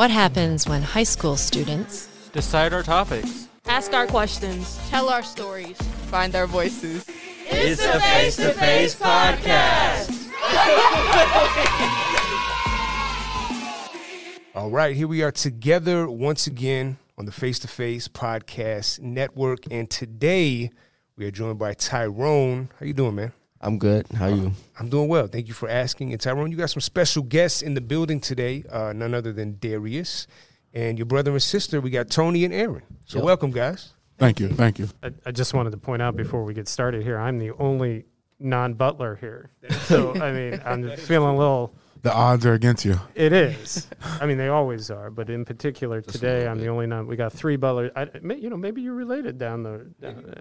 What happens when high school students decide our topics, ask our questions, tell our stories, find our voices? It's the Face to Face Podcast. All right, here we are together once again on the Face to Face Podcast Network, and today we are joined by Tyrone. How you doing, man? I'm good. How are you? I'm doing well. Thank you for asking. And Tyrone, you got some special guests in the building today, none other than Darius. And your brother and sister, we got Tony and Aharon. So Welcome, guys. Thank you. Thank you. I just wanted to point out before we get started here, I'm the only non-butler here. So, I mean, I'm feeling a little... The odds are against you. It is. I mean, they always are. But in particular, today, I'm the only non... We got three butlers. Maybe you're related down the...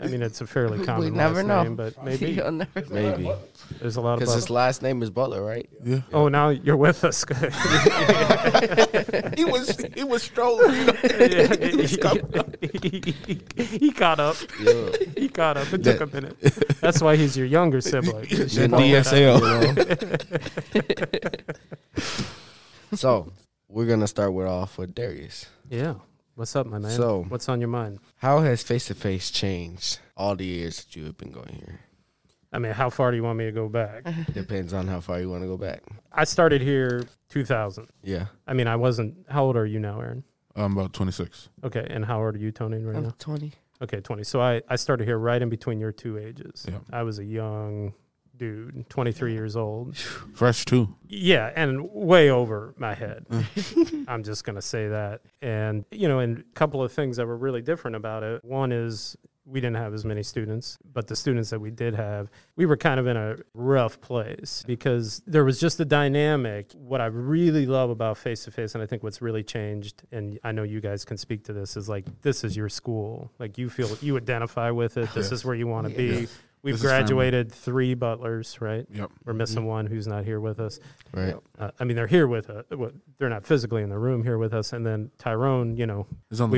I mean, it's a fairly common name, but maybe. You'll never know. Maybe. There's a lot of... Because his last name is Butler, right? Yeah. Oh, now you're with us. He was strolling. He caught up. Yeah. He caught up. It took a minute. That's why he's your younger sibling. The DSL. So, we're going to start off with Darius. Yeah. What's up, my man? So, what's on your mind? How has face-to-face changed all the years that you have been going here? I mean, how far do you want me to go back? Depends on how far you want to go back. I started here 2000. Yeah. I mean, I wasn't... How old are you now, Aharon? I'm about 26. Okay. And how old are you, Tony, right now? I'm 20. Okay, 20. So, I started here right in between your two ages. Yeah. I was a young... dude, 23 years old. Fresh, too. Yeah, and way over my head. I'm just going to say that. And, and a couple of things that were really different about it. One is we didn't have as many students, but the students that we did have, we were kind of in a rough place because there was just a dynamic. What I really love about face-to-face, and I think what's really changed, and I know you guys can speak to this, is like, this is your school. Like, you feel, you identify with it. This is where you want to be. Yes. We've graduated three butlers, right? Yep. We're missing one who's not here with us. Right. I mean, they're here with us. They're not physically in the room here with us. And then Tyrone, we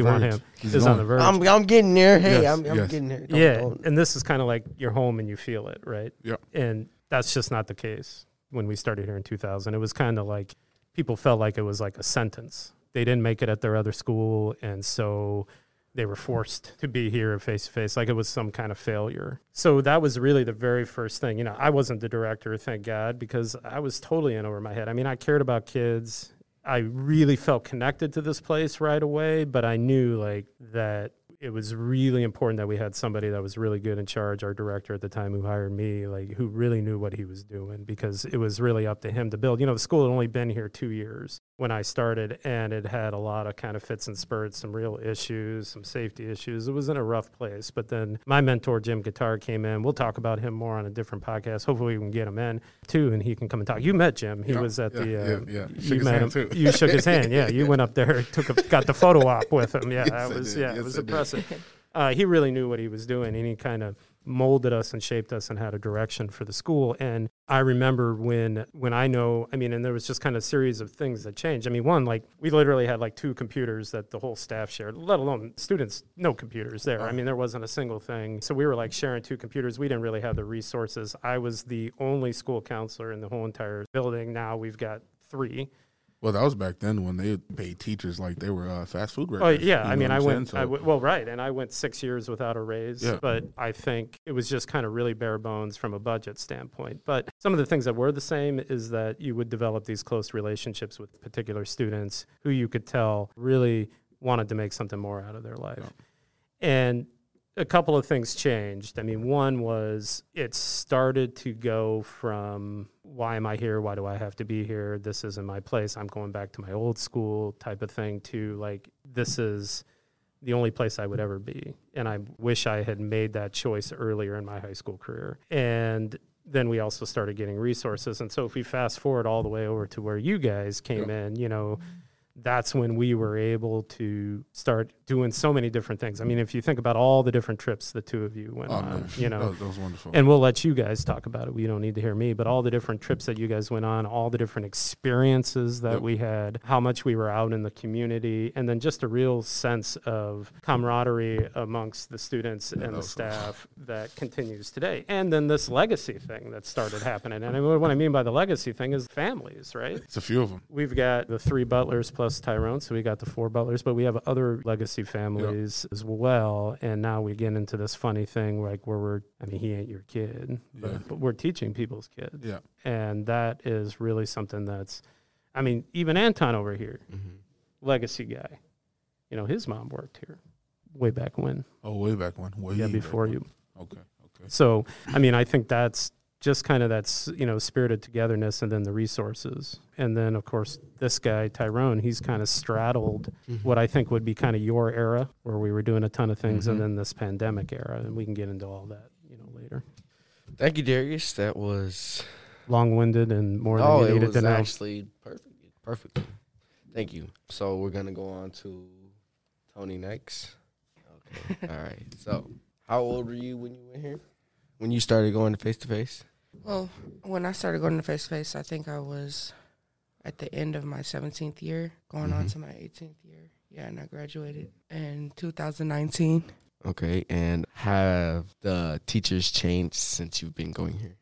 want him. He's on the verge. I'm getting there. Hey, yes. I'm getting there. Don't. And this is kind of like you're home and you feel it, right? Yeah. And that's just not the case when we started here in 2000. It was kind of like people felt like it was like a sentence. They didn't make it at their other school, and so... they were forced to be here face-to-face, like it was some kind of failure. So that was really the very first thing. I wasn't the director, thank God, because I was totally in over my head. I mean, I cared about kids. I really felt connected to this place right away, but I knew, like, that it was really important that we had somebody that was really good in charge, our director at the time who hired me, like, who really knew what he was doing, because it was really up to him to build. The school had only been here 2 years when I started, and it had a lot of kind of fits and spurts, some real issues, some safety issues. It was in a rough place. But then my mentor, Jim Guitar, came in. We'll talk about him more on a different podcast. Hopefully we can get him in, too, and he can come and talk. You met Jim. He was at You met him, too. You shook his hand, yeah. You went up there, got the photo op with him. Yeah, that was, yeah, it was impressive. He really knew what he was doing, and he kind of molded us and shaped us and had a direction for the school. And I remember and there was just kind of a series of things that changed. I mean, one, like, we literally had like two computers that the whole staff shared, let alone students, no computers there. I mean, there wasn't a single thing. So we were like sharing two computers. We didn't really have the resources. I was the only school counselor in the whole entire building. Now we've got three. Well, that was back then when they paid teachers like they were fast food workers. Oh, yeah. I mean, I went 6 years without a raise, but I think it was just kind of really bare bones from a budget standpoint. But some of the things that were the same is that you would develop these close relationships with particular students who you could tell really wanted to make something more out of their life. Yeah. And a couple of things changed. I mean, one was it started to go from why am I here? Why do I have to be here? This isn't my place. I'm going back to my old school type of thing to like, this is the only place I would ever be. And I wish I had made that choice earlier in my high school career. And then we also started getting resources. And so if we fast forward all the way over to where you guys came in, that's when we were able to start doing so many different things. I mean, if you think about all the different trips the two of you went on, that was wonderful. And we'll let you guys talk about it. We don't need to hear me, but all the different trips that you guys went on, all the different experiences that we had, how much we were out in the community, and then just a real sense of camaraderie amongst the students and the staff that continues today. And then this legacy thing that started happening. And what I mean by the legacy thing is families, right? It's a few of them. We've got the three butlers plus Tyrone, so we got the four Butlers, but we have other legacy families as well. And now we get into this funny thing, like where we're, I mean, he ain't your kid, but we're teaching people's kids. Yeah. And that is really something that's, I mean, even Anton over here, legacy guy, you know, his mom worked here way back when. Oh, way back when. Before you. Okay. So, I mean, I think that's just kind of that's, you know, spirited togetherness and then the resources. And then, of course, this guy, Tyrone, he's kind of straddled what I think would be kind of your era where we were doing a ton of things and then this pandemic era. And we can get into all that, you know, later. Thank you, Darius. That was long-winded and more than you needed to know. Oh, it was actually perfect. Thank you. So we're going to go on to Tony next. Okay. All right. So how old were you when you went here? When you started going to face-to-face? Well, when I started going to face-to-face, I think I was at the end of my 17th year, going on to my 18th year. Yeah, and I graduated in 2019. Okay, and have the teachers changed since you've been going here?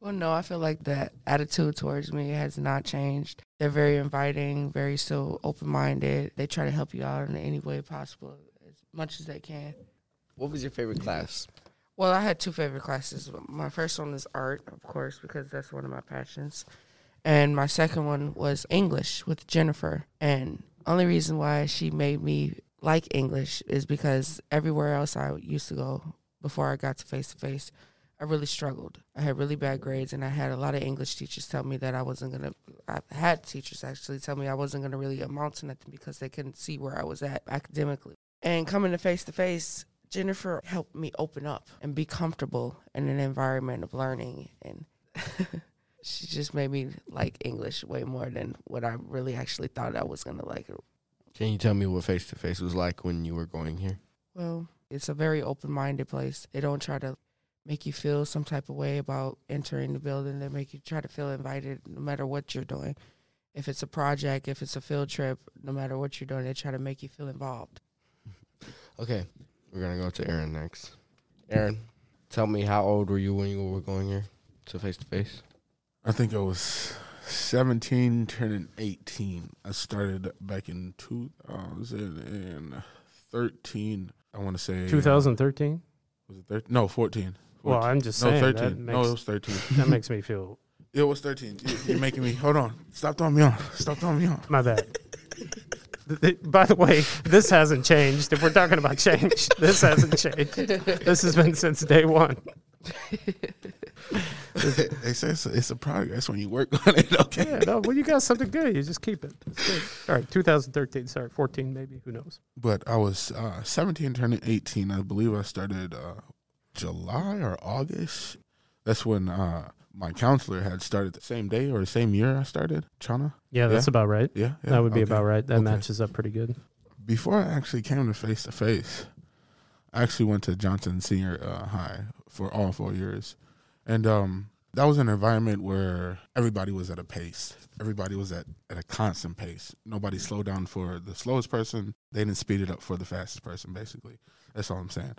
Well, no, I feel like the attitude towards me has not changed. They're very inviting, very still open-minded. They try to help you out in any way possible, as much as they can. What was your favorite class? Well, I had two favorite classes. My first one was art, of course, because that's one of my passions. And my second one was English with Jennifer. And only reason why she made me like English is because everywhere else I used to go before I got to face-to-face, I really struggled. I had really bad grades, and I had a lot of English teachers tell me that I wasn't going to – I had teachers actually tell me I wasn't going to really amount to nothing because they couldn't see where I was at academically. And coming to face – Jennifer helped me open up and be comfortable in an environment of learning, and she just made me like English way more than what I really actually thought I was going to like it. Can you tell me what face-to-face was like when you were going here? Well, it's a very open-minded place. They don't try to make you feel some type of way about entering the building. They make you try to feel invited no matter what you're doing. If it's a project, if it's a field trip, no matter what you're doing, they try to make you feel involved. Okay. We're going to go to Aaron next. Aaron, tell me, how old were you when you were going here to face-to-face? I think I was 17, turning 18. I started back in 2013. I want to say 2013? Was it 13? No, 14. Well, I'm just saying. No, 13. It was 13. That makes me feel. It was 13. You're making me. Hold on. Stop throwing me on. My bad. By the way, this hasn't changed. If we're talking about change, this hasn't changed. This has been since day one. They say it's a progress when you work on it, okay? Yeah, no, well, you got something good. You just keep it. All right, 2013, sorry, 14 maybe, who knows? But I was 17, turning 18. I believe I started July or August. That's when my counselor had started the same day or the same year I started, Chana. Yeah, that's about right. Yeah. That would be about right. That matches up pretty good. Before I actually came to face, I actually went to Johnson Senior High for all 4 years. And that was an environment where everybody was at a pace. Everybody was at a constant pace. Nobody slowed down for the slowest person. They didn't speed it up for the fastest person, basically. That's all I'm saying.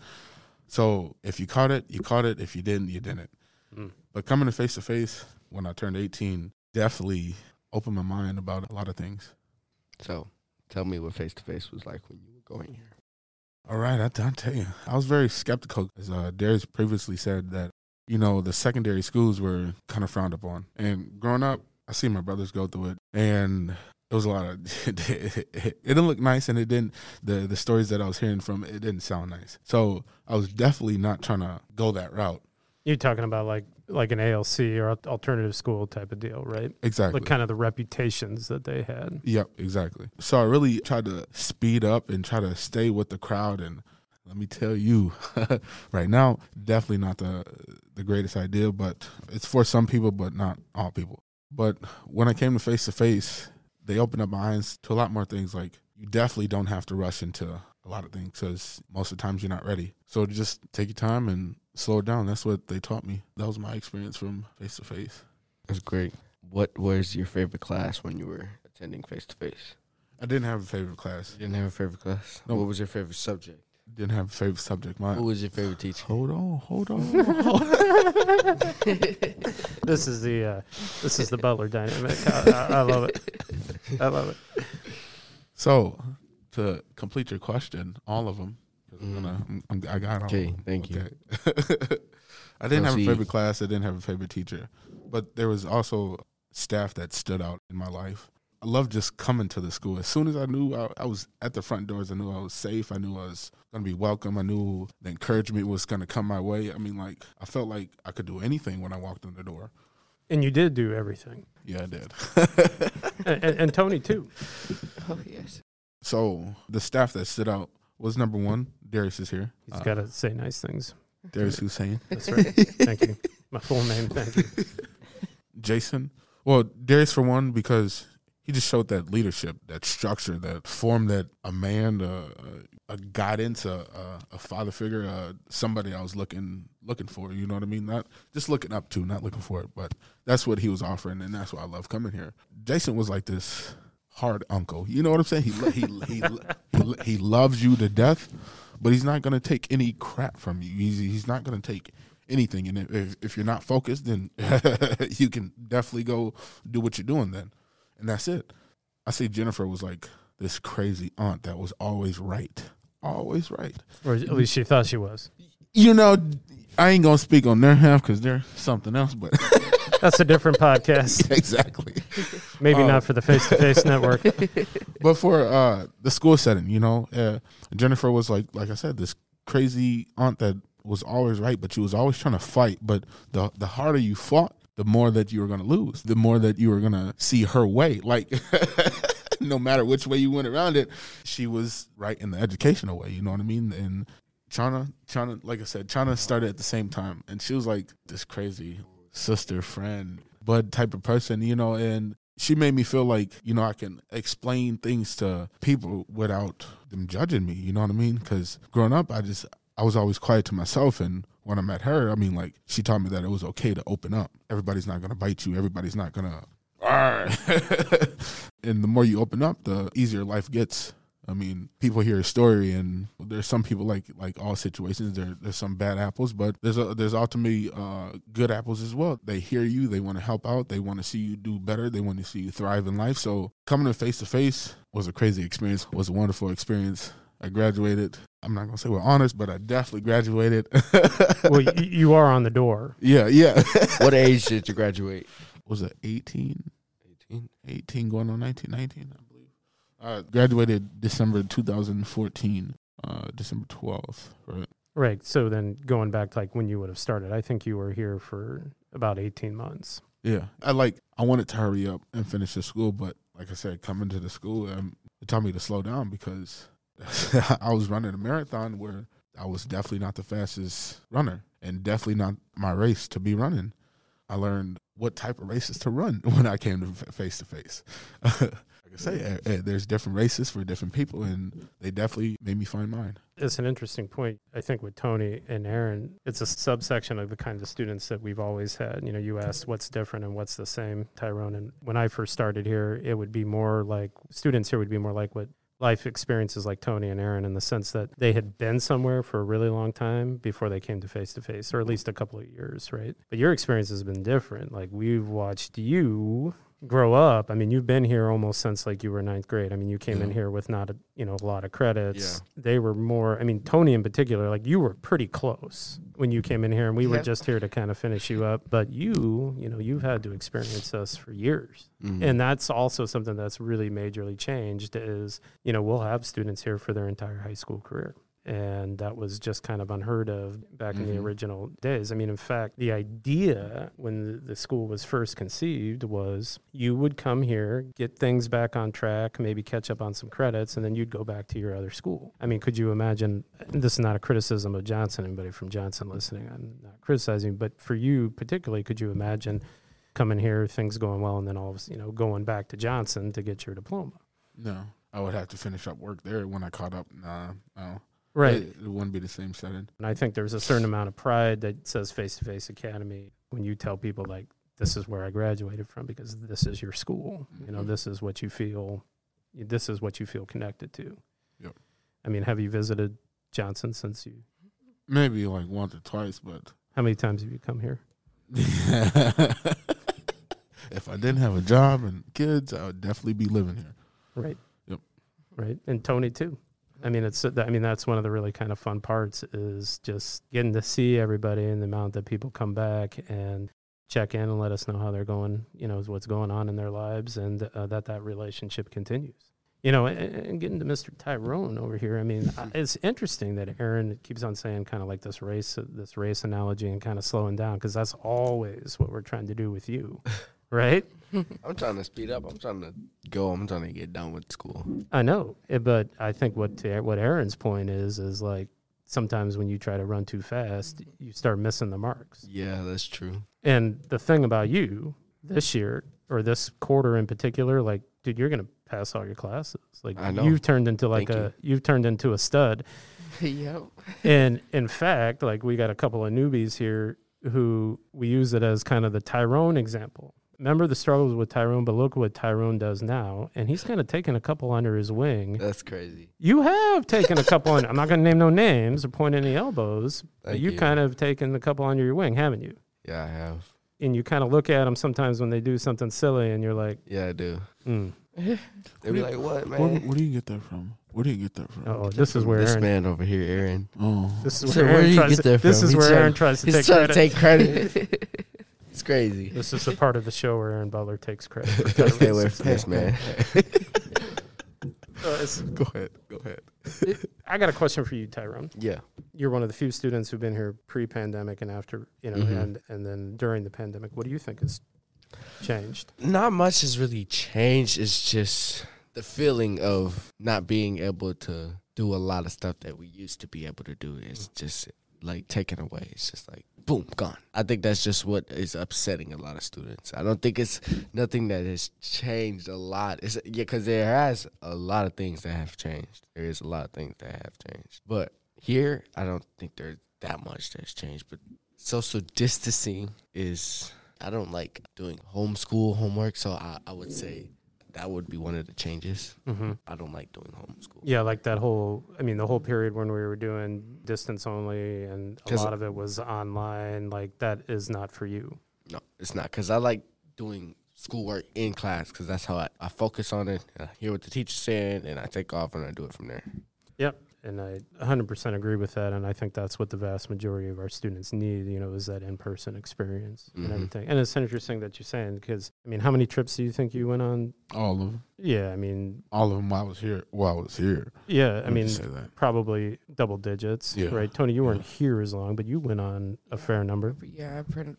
So if you caught it, you caught it. If you didn't, you didn't. But coming to face when I turned 18 definitely opened my mind about a lot of things. So tell me what face to face was like when you were going here. All right, I'll tell you. I was very skeptical, as Darius previously said, that, you know, the secondary schools were kind of frowned upon. And growing up, I see my brothers go through it, and it was a lot of it didn't look nice, and it didn't. The stories that I was hearing from it didn't sound nice. So I was definitely not trying to go that route. You're talking about like an ALC or alternative school type of deal, right? Exactly. Like kind of the reputations that they had. Yep, exactly. So I really tried to speed up and try to stay with the crowd. And let me tell you, right now, definitely not the greatest idea, but it's for some people, but not all people. But when I came to face, they opened up my eyes to a lot more things. Like, you definitely don't have to rush into a lot of things because most of the times you're not ready. So just take your time and slow it down. That's what they taught me. That was my experience from face-to-face. That's great. What was your favorite class when you were attending face-to-face? I didn't have a favorite class. You didn't have a favorite class? No. What was your favorite subject? Didn't have a favorite subject. What was your favorite teacher? Hold on. This is the Butler dynamic. I love it. So to complete your question, all of them. I got all. Okay, thank you. I didn't have a favorite class. I didn't have a favorite teacher, but there was also staff that stood out in my life. I loved just coming to the school. As soon as I knew I was at the front doors, I knew I was safe. I knew I was going to be welcome. I knew the encouragement was going to come my way. I mean, like, I felt like I could do anything when I walked in the door. And you did do everything. Yeah, I did. and Tony, too. Oh, yes. So the staff that stood out was, number one, Darius is here. He's got to say nice things. Darius Hussein. That's right. Thank you. My full name, thank you. Jason. Well, Darius, for one, because he just showed that leadership, that structure, that form that a man, a guidance, a father figure, somebody I was looking for, you know what I mean? Not just looking up to, not looking for it, but that's what he was offering, and that's why I love coming here. Jason was like this hard uncle. You know what I'm saying? He loves you to death, but he's not going to take any crap from you. He's not going to take anything. And if you're not focused, then you can definitely go do what you're doing then. And that's it. I see Jennifer was like this crazy aunt that was always right. Always right. Or at least she thought she was. You know, I ain't going to speak on their half because they're something else, but... That's a different podcast. Exactly. Maybe not for the face-to-face network. But for the school setting, you know, Jennifer was like I said, this crazy aunt that was always right, but she was always trying to fight. But the harder you fought, the more that you were going to lose, the more that you were going to see her way. Like, no matter which way you went around it, she was right in the educational way, you know what I mean? And Chana, like I said, Chana started at the same time. And she was like this crazy... sister, friend, bud type of person, you know, and she made me feel like, you know, I can explain things to people without them judging me, you know what I mean? Because growing up, I was always quiet to myself, and when I met her, I mean, like, she taught me that it was okay to open up. Everybody's not going to bite you. Everybody's not going to, and the more you open up, the easier life gets. I mean, people hear a story, and there's some people like all situations. There's some bad apples, but there's ultimately good apples as well. They hear you, they want to help out, they want to see you do better, they want to see you thrive in life. So coming to face was a crazy experience. Was a wonderful experience. I graduated. I'm not gonna say with honors, but I definitely graduated. Well, you are on the door. Yeah. What age did you graduate? Was it 18? 18 going on 19? I graduated December 2014, December 12th. Right. So then going back to like when you would have started, I think you were here for about 18 months. Yeah. I wanted to hurry up and finish the school, but like I said, coming to the school, it taught me to slow down because I was running a marathon where I was definitely not the fastest runner and definitely not my race to be running. I learned what type of races to run when I came to face-to-face. Say there's different races for different people, and they definitely made me find mine. It's an interesting point. I think with Tony and Aharon, it's a subsection of the kind of students that we've always had. You know, you asked what's different and what's the same, Tyrone. And when I first started here, it would be more like students here would be more like what life experiences like Tony and Aharon, in the sense that they had been somewhere for a really long time before they came to face, or at least a couple of years, right? But your experience has been different. Like, we've watched you grow up. I mean, you've been here almost since like you were ninth grade. I mean, you came in here with not a lot of credits. Yeah. They were more, I mean, Tony in particular, like you were pretty close when you came in here, and we were just here to kind of finish you up. But you you've had to experience us for years. Mm-hmm. And that's also something that's really majorly changed is, you know, we'll have students here for their entire high school career. And that was just kind of unheard of back in the original days. I mean, in fact, the idea when the school was first conceived was you would come here, get things back on track, maybe catch up on some credits, and then you'd go back to your other school. I mean, could you imagine, this is not a criticism of Johnson, anybody from Johnson listening, I'm not criticizing, but for you particularly, could you imagine coming here, things going well, and then all of a, you know, going back to Johnson to get your diploma? No, I would have to finish up work there when I caught up. No. Right. It wouldn't be the same setting. And I think there's a certain amount of pride that says Face to Face Academy when you tell people, like, this is where I graduated from, because this is your school. Mm-hmm. You know, this is what you feel connected to. Yep. I mean, have you visited Johnson since you? Maybe like once or twice, but. How many times have you come here? If I didn't have a job and kids, I would definitely be living here. Right. right? And Tony too. I mean, that's one of the really kind of fun parts is just getting to see everybody and the amount that people come back and check in and let us know how they're going, you know, what's going on in their lives, and that relationship continues. You know, and getting to Mr. Tyrone over here, I mean, it's interesting that Aharon keeps on saying kind of like this race analogy and kind of slowing down, because that's always what we're trying to do with you, right? I'm trying to speed up. I'm trying to go. I'm trying to get done with school. I know, but I think what Aharon's point is like, sometimes when you try to run too fast, you start missing the marks. Yeah, that's true. And the thing about you this year, or this quarter in particular, like, dude, you're going to pass all your classes. Like, I know. You've turned into you've turned into a stud. Yep. And in fact, like, we got a couple of newbies here who we use it as kind of the Tyrone example. Remember the struggles with Tyrone, but look what Tyrone does now. And he's kind of taken a couple under his wing. That's crazy. You have taken a couple under. I'm not going to name no names or point any elbows, but you kind of taken a couple under your wing, haven't you? Yeah, I have. And you kind of look at them sometimes when they do something silly, and you're like, yeah, I do. They be like, what, man? Where do you get that from? Where do you get that from? Oh, this is where this man over here, Aharon. Oh, this is where Aharon tries to. This is where Aharon tries to take credit. It's crazy. This is the part of the show where Aharon Butler takes credit. Stay away from this, man. Go ahead. I got a question for you, Tyrone. Yeah. You're one of the few students who've been here pre-pandemic and after, you know, and then during the pandemic. What do you think has changed? Not much has really changed. It's just the feeling of not being able to do a lot of stuff that we used to be able to do. It's just like taken away. It's just like, boom, gone. I think that's just what is upsetting a lot of students. I don't think it's nothing that has changed a lot. It's, yeah, because there has a lot of things that have changed. There is a lot of things that have changed. But here, I don't think there's that much that's changed. But social distancing is, I don't like doing homeschool homework, so I would say that would be one of the changes. Mm-hmm. I don't like doing homeschool. Yeah, like the whole period when we were doing distance only and a lot of it was online, like that is not for you. No, it's not, because I like doing schoolwork in class, because that's how I focus on it, and I hear what the teacher's saying, and I take off and I do it from there. Yep, and I 100% agree with that, and I think that's what the vast majority of our students need, you know, is that in-person experience and everything. And it's interesting that you're saying, because, I mean, how many trips do you think you went on? All of them. Yeah, I mean. All of them while I was here. Yeah, I mean, probably double digits, right? Tony, you weren't here as long, but you went on a fair number. Yeah, I've been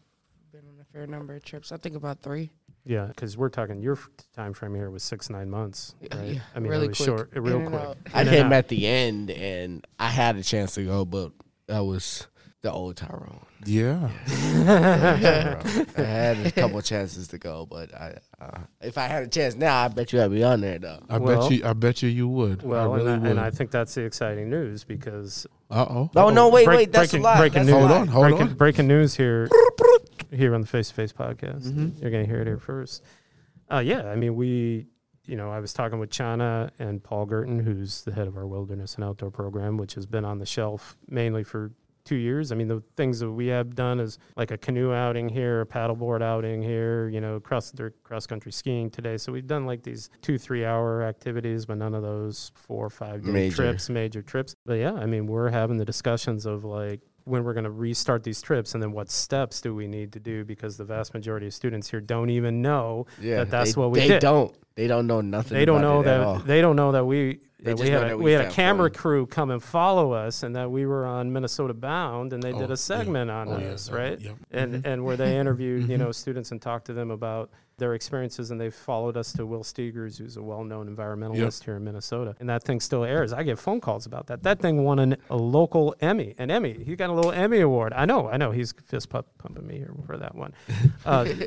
on a fair number of trips. I think about 3. Yeah, because we're talking your time frame here was 6-9 months, right? Yeah, I mean, really it was quick. Short, real quick. I came at the end, and I had a chance to go, but that was the old Tyrone. Yeah. Tyrone. I had a couple chances to go, but if I had a chance now, I bet you I'd be on there, though. I bet you would. Well, I really would. And I think that's the exciting news, because wait, that's breaking, a lie. Hold on. Breaking news here. Here on the Face to Face podcast. Mm-hmm. You're going to hear it here first. I mean, I was talking with Chana and Paul Gerton, who's the head of our Wilderness and Outdoor program, which has been on the shelf mainly for 2 years. I mean, the things that we have done is like a canoe outing here, a paddleboard outing here, you know, cross-country skiing today. So we've done like these 2-3 hour activities, but none of those 4 or 5 day major trips. But yeah, I mean, we're having the discussions of like, when we're going to restart these trips, and then what steps do we need to do, because the vast majority of students here don't even know that that's what we did. They don't know nothing. They don't know that we had a camera crew come and follow us, and that we were on Minnesota Bound, and they did a segment on us, right? Yep. And where they interviewed students and talked to them about their experiences, and they followed us to Will Stegers, who's a well-known environmentalist here in Minnesota, and that thing still airs. I get phone calls about that. That thing won a local Emmy. An Emmy. He got a little Emmy award. I know. He's fist pumping me here for that one.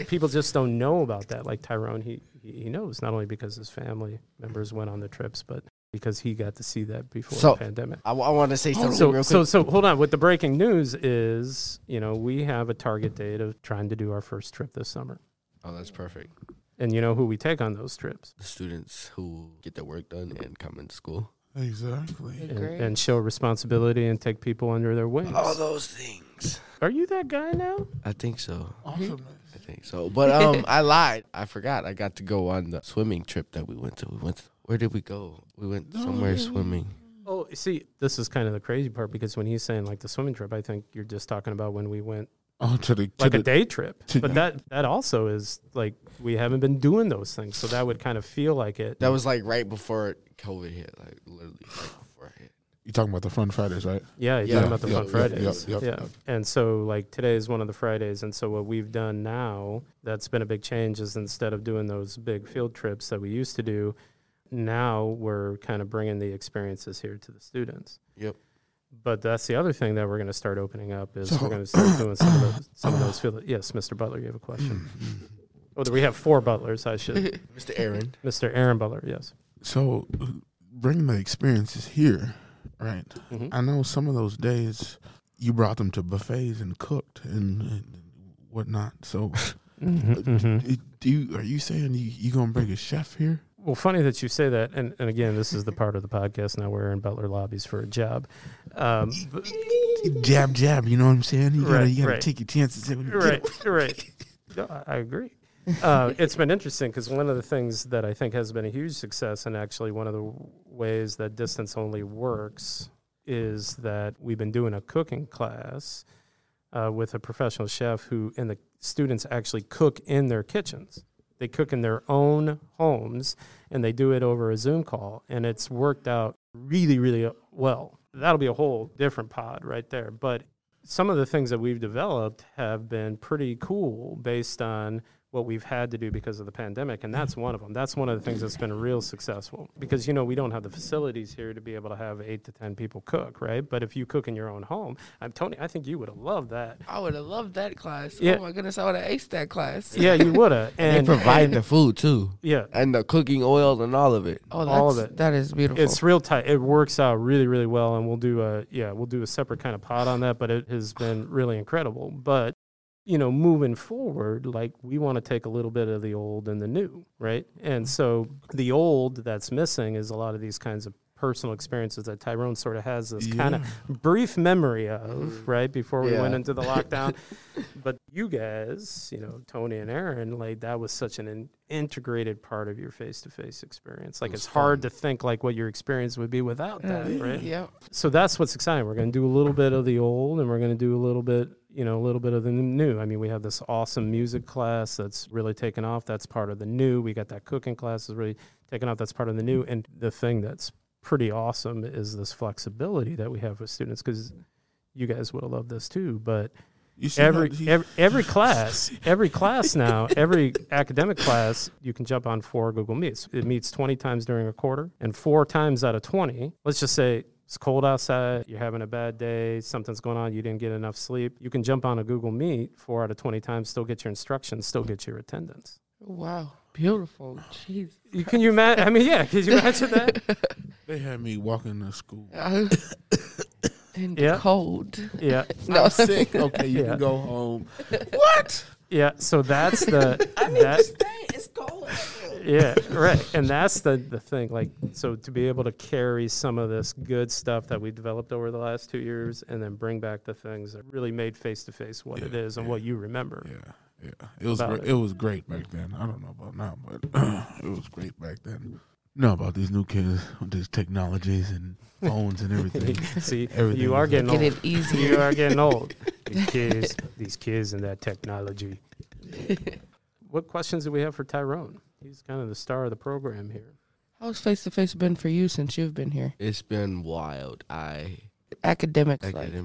People just don't know about that. Like Tyrone, he knows, not only because his family members went on the trips, but because he got to see that before the pandemic. I want to say something real quick. So hold on. What the breaking news is, you know, we have a target date of trying to do our first trip this summer. Oh, that's perfect. And you know who we take on those trips? The students who get their work done and come into school. Exactly. And show responsibility and take people under their wings. All those things. Are you that guy now? I think so. Awesome. I think so. But I lied. I forgot. I got to go on the swimming trip that we went to. We went to Where did we go? We went somewhere swimming. Oh, see, this is kind of the crazy part, because when he's saying like the swimming trip, I think you're just talking about when we went a day trip. But that also is like we haven't been doing those things, so that would kind of feel like it. That was like right before COVID hit, like literally right before it hit. You're talking about the Fun Fridays, right? Yeah, you're talking about the Fun Fridays. Yep. And so, like, today is one of the Fridays. And so what we've done now that's been a big change is instead of doing those big field trips that we used to do, now we're kind of bringing the experiences here to the students. Yep. But that's the other thing that we're going to start opening up is we're going to start doing some of those field. Yes, Mr. Butler, you have a question. Oh, we have four Butlers, I should. Mr. Aharon Butler, yes. So bring the experiences here. Right. Mm-hmm. I know some of those days you brought them to buffets and cooked and whatnot. So are you saying you going to bring a chef here? Well, funny that you say that. And again, this is the part of the podcast now where Aaron Butler lobbies for a job. Jab, you know what I'm saying? You got to take your chances. Right. No, I agree. It's been interesting because one of the things that I think has been a huge success, and actually one of the ways that distance only works, is that we've been doing a cooking class with a professional chef who, and the students actually cook in their kitchens. They cook in their own homes, and they do it over a Zoom call, and it's worked out really, really well. That'll be a whole different pod right there. But some of the things that we've developed have been pretty cool based on what we've had to do because of the pandemic, and that's one of them. That's one of the things that's been real successful because, you know, we don't have the facilities here to be able to have 8 to 10 people cook, right? But if you cook in your own home, Tony, I think you would have loved that. I would have loved that class. Yeah. Oh, my goodness, I would have aced that class. Yeah, you would have. And they provide the food, too. Yeah. And the cooking oil and all of it. Oh, all of it. That is beautiful. It's real tight. It works out really, really well, and we'll do a separate kind of pod on that, but it has been really incredible. But you know, moving forward, like we want to take a little bit of the old and the new, right? And so the old that's missing is a lot of these kinds of personal experiences that Tyrone sort of has this kind of brief memory of, right, before we went into the lockdown. But you guys, you know, Tony and Aharon, like that was such an integrated part of your face-to-face experience. Like it's hard to think like what your experience would be without that, right? Yeah. So that's what's exciting. We're going to do a little bit of the old and we're going to do a little bit of the new. I mean, we have this awesome music class that's really taken off. That's part of the new. We got that cooking class that's really taken off. That's part of the new. And the thing that's pretty awesome is this flexibility that we have with students, because you guys would have loved this too, but every academic class, you can jump on 4 Google Meets. It meets 20 times during a quarter, and 4 times out of 20, let's just say it's cold outside, you're having a bad day, something's going on, you didn't get enough sleep. You can jump on a Google Meet 4 out of 20 times, still get your instructions, still get your attendance. Wow. Beautiful. Jeez. Can you imagine? I mean, yeah, could you imagine that? They had me walking to school. In the cold. Yeah. No, I'm sick. Okay, you can go home. What? Yeah, so that's the... I mean, it's cold. Yeah, right. And that's the thing. Like, so to be able to carry some of this good stuff that we developed over the last 2 years and then bring back the things that really made face-to-face what it is and what you remember. Yeah. Yeah, it was great back then. I don't know about now, but it was great back then. You know about these new kids with these technologies and phones and everything. See, you are getting old. Get it easy. You are getting old. These kids and that technology. What questions do we have for Tyrone? He's kind of the star of the program here. How's face-to-face been for you since you've been here? It's been wild. Academically.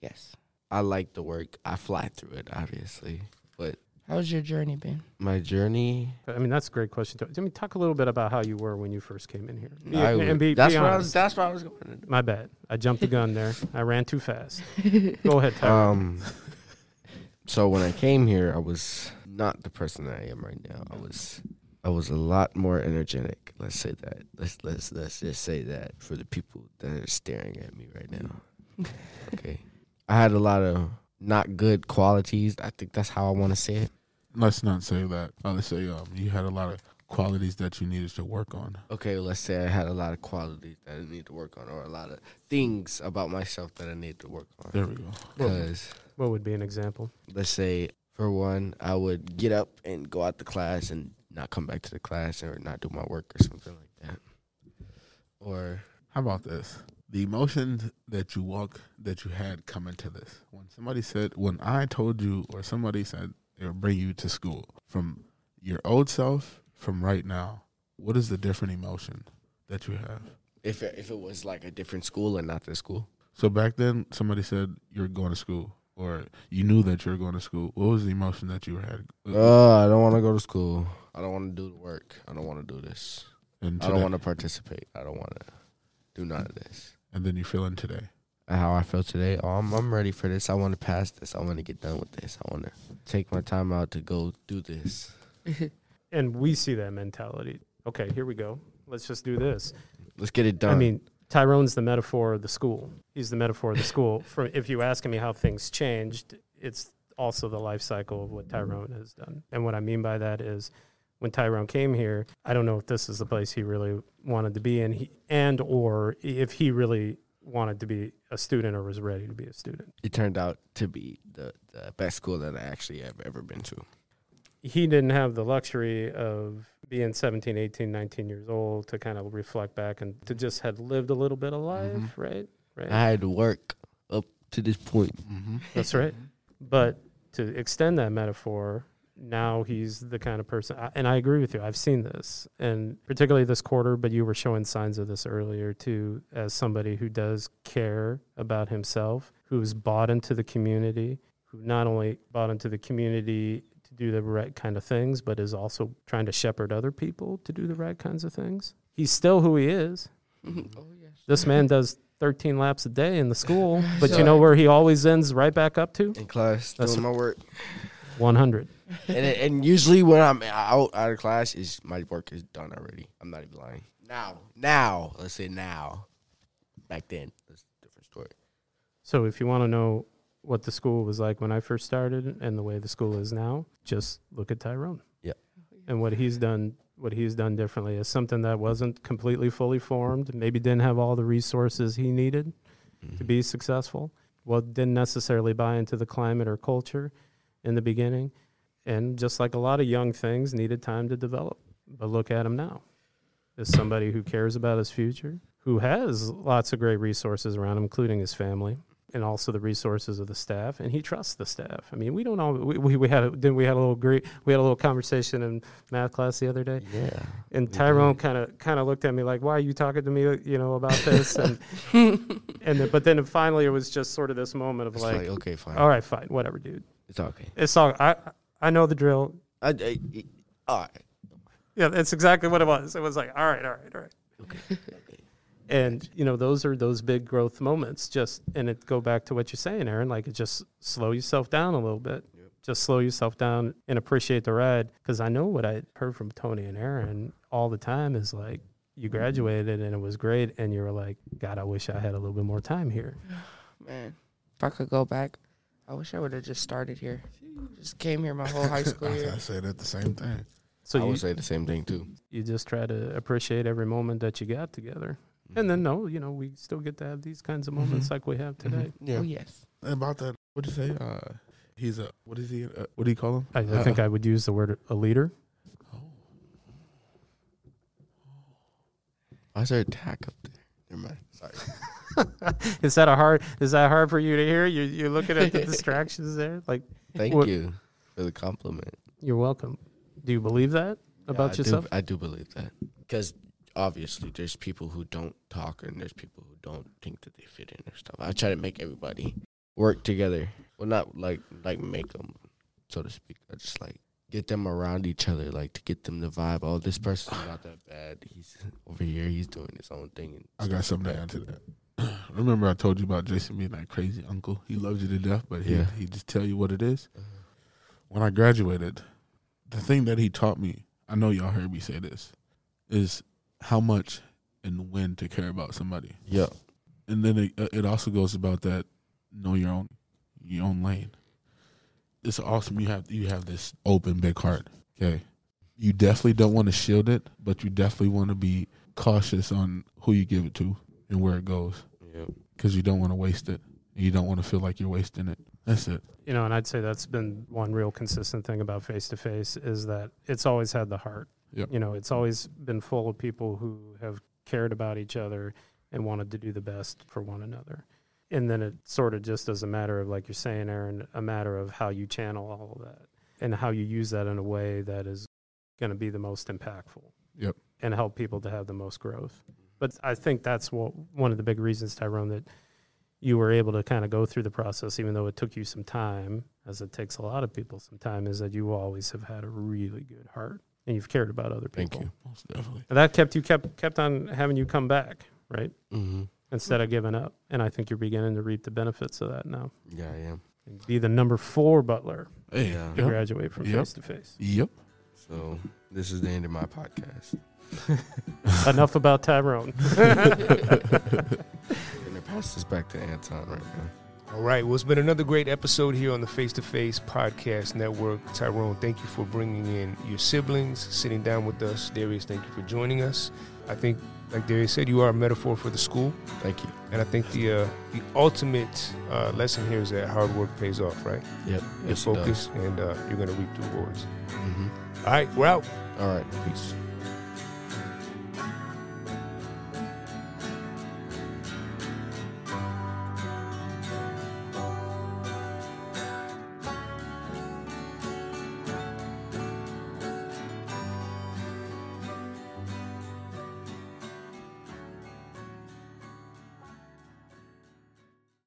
Yes. I like the work. I fly through it, obviously. But how's your journey been? My journey? I mean, that's a great question. I mean, talk a little bit about how you were when you first came in here. That's what I was going to do. My bad. I jumped the gun there. I ran too fast. Go ahead, Tyler. So when I came here, I was not the person that I am right now. I was a lot more energetic. Let's say that. Let's just say that for the people that are staring at me right now. Okay. I had a lot of not good qualities. I think that's how I want to say it. Let's not say that. Let's say you had a lot of qualities that you needed to work on. Okay, let's say I had a lot of qualities that I needed to work on, or a lot of things about myself that I needed to work on. There we go. What would be an example? Let's say, for one, I would get up and go out to class and not come back to the class or not do my work or something like that. or how about this? The emotion that you had coming to this. When somebody said, when I told you, or somebody said they'll bring you to school, from your old self, from right now, what is the different emotion that you have? If it was like a different school and not this school. So back then, somebody said you're going to school, or you knew that you were going to school. What was the emotion that you had? I don't want to go to school. I don't want to do the work. I don't want to do this. And today, I don't want to participate. I don't want to do none of this. And then you feel in today. How I feel today, I'm ready for this. I want to pass this. I want to get done with this. I want to take my time out to go do this. And we see that mentality. Okay, here we go. Let's just do this. Let's get it done. I mean, Tyrone's the metaphor of the school. He's the metaphor of the school. From, if you ask me how things changed, it's also the life cycle of what Tyrone has done. And what I mean by that is, when Tyrone came here, I don't know if this is the place he really wanted to be in, or if he really wanted to be a student or was ready to be a student. It turned out to be the best school that I actually have ever been to. He didn't have the luxury of being 17, 18, 19 years old to kind of reflect back and to just had lived a little bit of life, mm-hmm. Right? I had to work up to this point. Mm-hmm. That's right. But to extend that metaphor, now he's the kind of person, and I agree with you, I've seen this, and particularly this quarter, but you were showing signs of this earlier too, as somebody who does care about himself, who's bought into the community, who not only bought into the community to do the right kind of things, but is also trying to shepherd other people to do the right kinds of things. He's still who he is. Oh, yes. This man does 13 laps a day in the school, but so, you know where he always ends right back up to? In class, doing my work. 100. And usually when I'm out of class, is my work is done already. I'm not even lying. Now, let's say now. Back then, that's a different story. So if you want to know what the school was like when I first started and the way the school is now, just look at Tyrone. Yeah. And what he's done differently is something that wasn't completely fully formed, maybe didn't have all the resources he needed mm-hmm. to be successful, didn't necessarily buy into the climate or culture in the beginning. And just like a lot of young things, needed time to develop. But look at him now. As somebody who cares about his future, who has lots of great resources around him, including his family, and also the resources of the staff. And he trusts the staff. I mean, we don't all. We had a little conversation in math class the other day. Yeah. And Tyrone kind of looked at me like, "Why are you talking to me? You know about this?" But then finally it was just sort of this moment of like, "Okay, fine. All right, fine, whatever, dude. It's okay. It's all I know the drill. All right. Yeah, that's exactly what it was. It was like, all right. Okay. And, you know, those are those big growth moments. And it go back to what you're saying, Aaron, like it just slow yourself down a little bit. Yep. Just slow yourself down and appreciate the ride. Because I know what I heard from Tony and Aaron all the time is like, you graduated and it was great. And you were like, God, I wish I had a little bit more time here. Man, if I could go back, I wish I would have just started here. Just came here my whole high school year. I said the same thing. So I would say the same thing, too. You just try to appreciate every moment that you got together. Mm-hmm. And then, we still get to have these kinds of moments mm-hmm. like we have today. Mm-hmm. Yeah. Oh, yes. And about that, what do you say? He's a, what is he, what do you call him? I think I would use the word a leader. Oh. Why is there a tack up there? Never mind. Sorry. Is that hard for you to hear? You're looking at the distractions there. Like, thank you for the compliment. You're welcome. Do you believe that about yourself? I do believe that, because obviously there's people who don't talk and there's people who don't think that they fit in or stuff. I try to make everybody work together. Well, not like make them, so to speak. I just like get them around each other, like to get them the vibe. Oh, this person's not that bad. He's over here. He's doing his own thing. And I got something to add to that. Remember I told you about Jason being that crazy uncle? He loves you to death, but he just tell you what it is. When I graduated, the thing that he taught me, I know y'all heard me say this, is how much and when to care about somebody. Yeah. And then it also goes about that, know your own lane. It's awesome you have this open, big heart, okay? You definitely don't want to shield it, but you definitely want to be cautious on who you give it to and where it goes, because you don't want to waste it. You don't want to feel like you're wasting it. That's it. And I'd say that's been one real consistent thing about face-to-face is that it's always had the heart. Yep. It's always been full of people who have cared about each other and wanted to do the best for one another. And then it sort of just as a matter of, like you're saying, Aaron, a matter of how you channel all of that and how you use that in a way that is going to be the most impactful. Yep. And help people to have the most growth. But I think that's one of the big reasons, Tyrone, that you were able to kind of go through the process, even though it took you some time, as it takes a lot of people some time, is that you always have had a really good heart and you've cared about other people. Thank you. Most definitely. And that kept on having you come back, right? Mm-hmm. Instead of giving up. And I think you're beginning to reap the benefits of that now. Yeah, I am. And be the number 4 butler to graduate from Face to Face. Yep. So this is the end of my podcast. Enough about Tyrone. I'm going to pass this back to Anton right now. All right. Well, it's been another great episode here on the Face to Face Podcast Network. Tyrone, thank you for bringing in your siblings, sitting down with us. Darius, thank you for joining us. I think, like Darius said, you are a metaphor for the school. Thank you. And I think the ultimate lesson here is that hard work pays off, right? Yep. Yes, focus, and you're going to reap the rewards. Mm-hmm. All right. We're out. All right. Peace.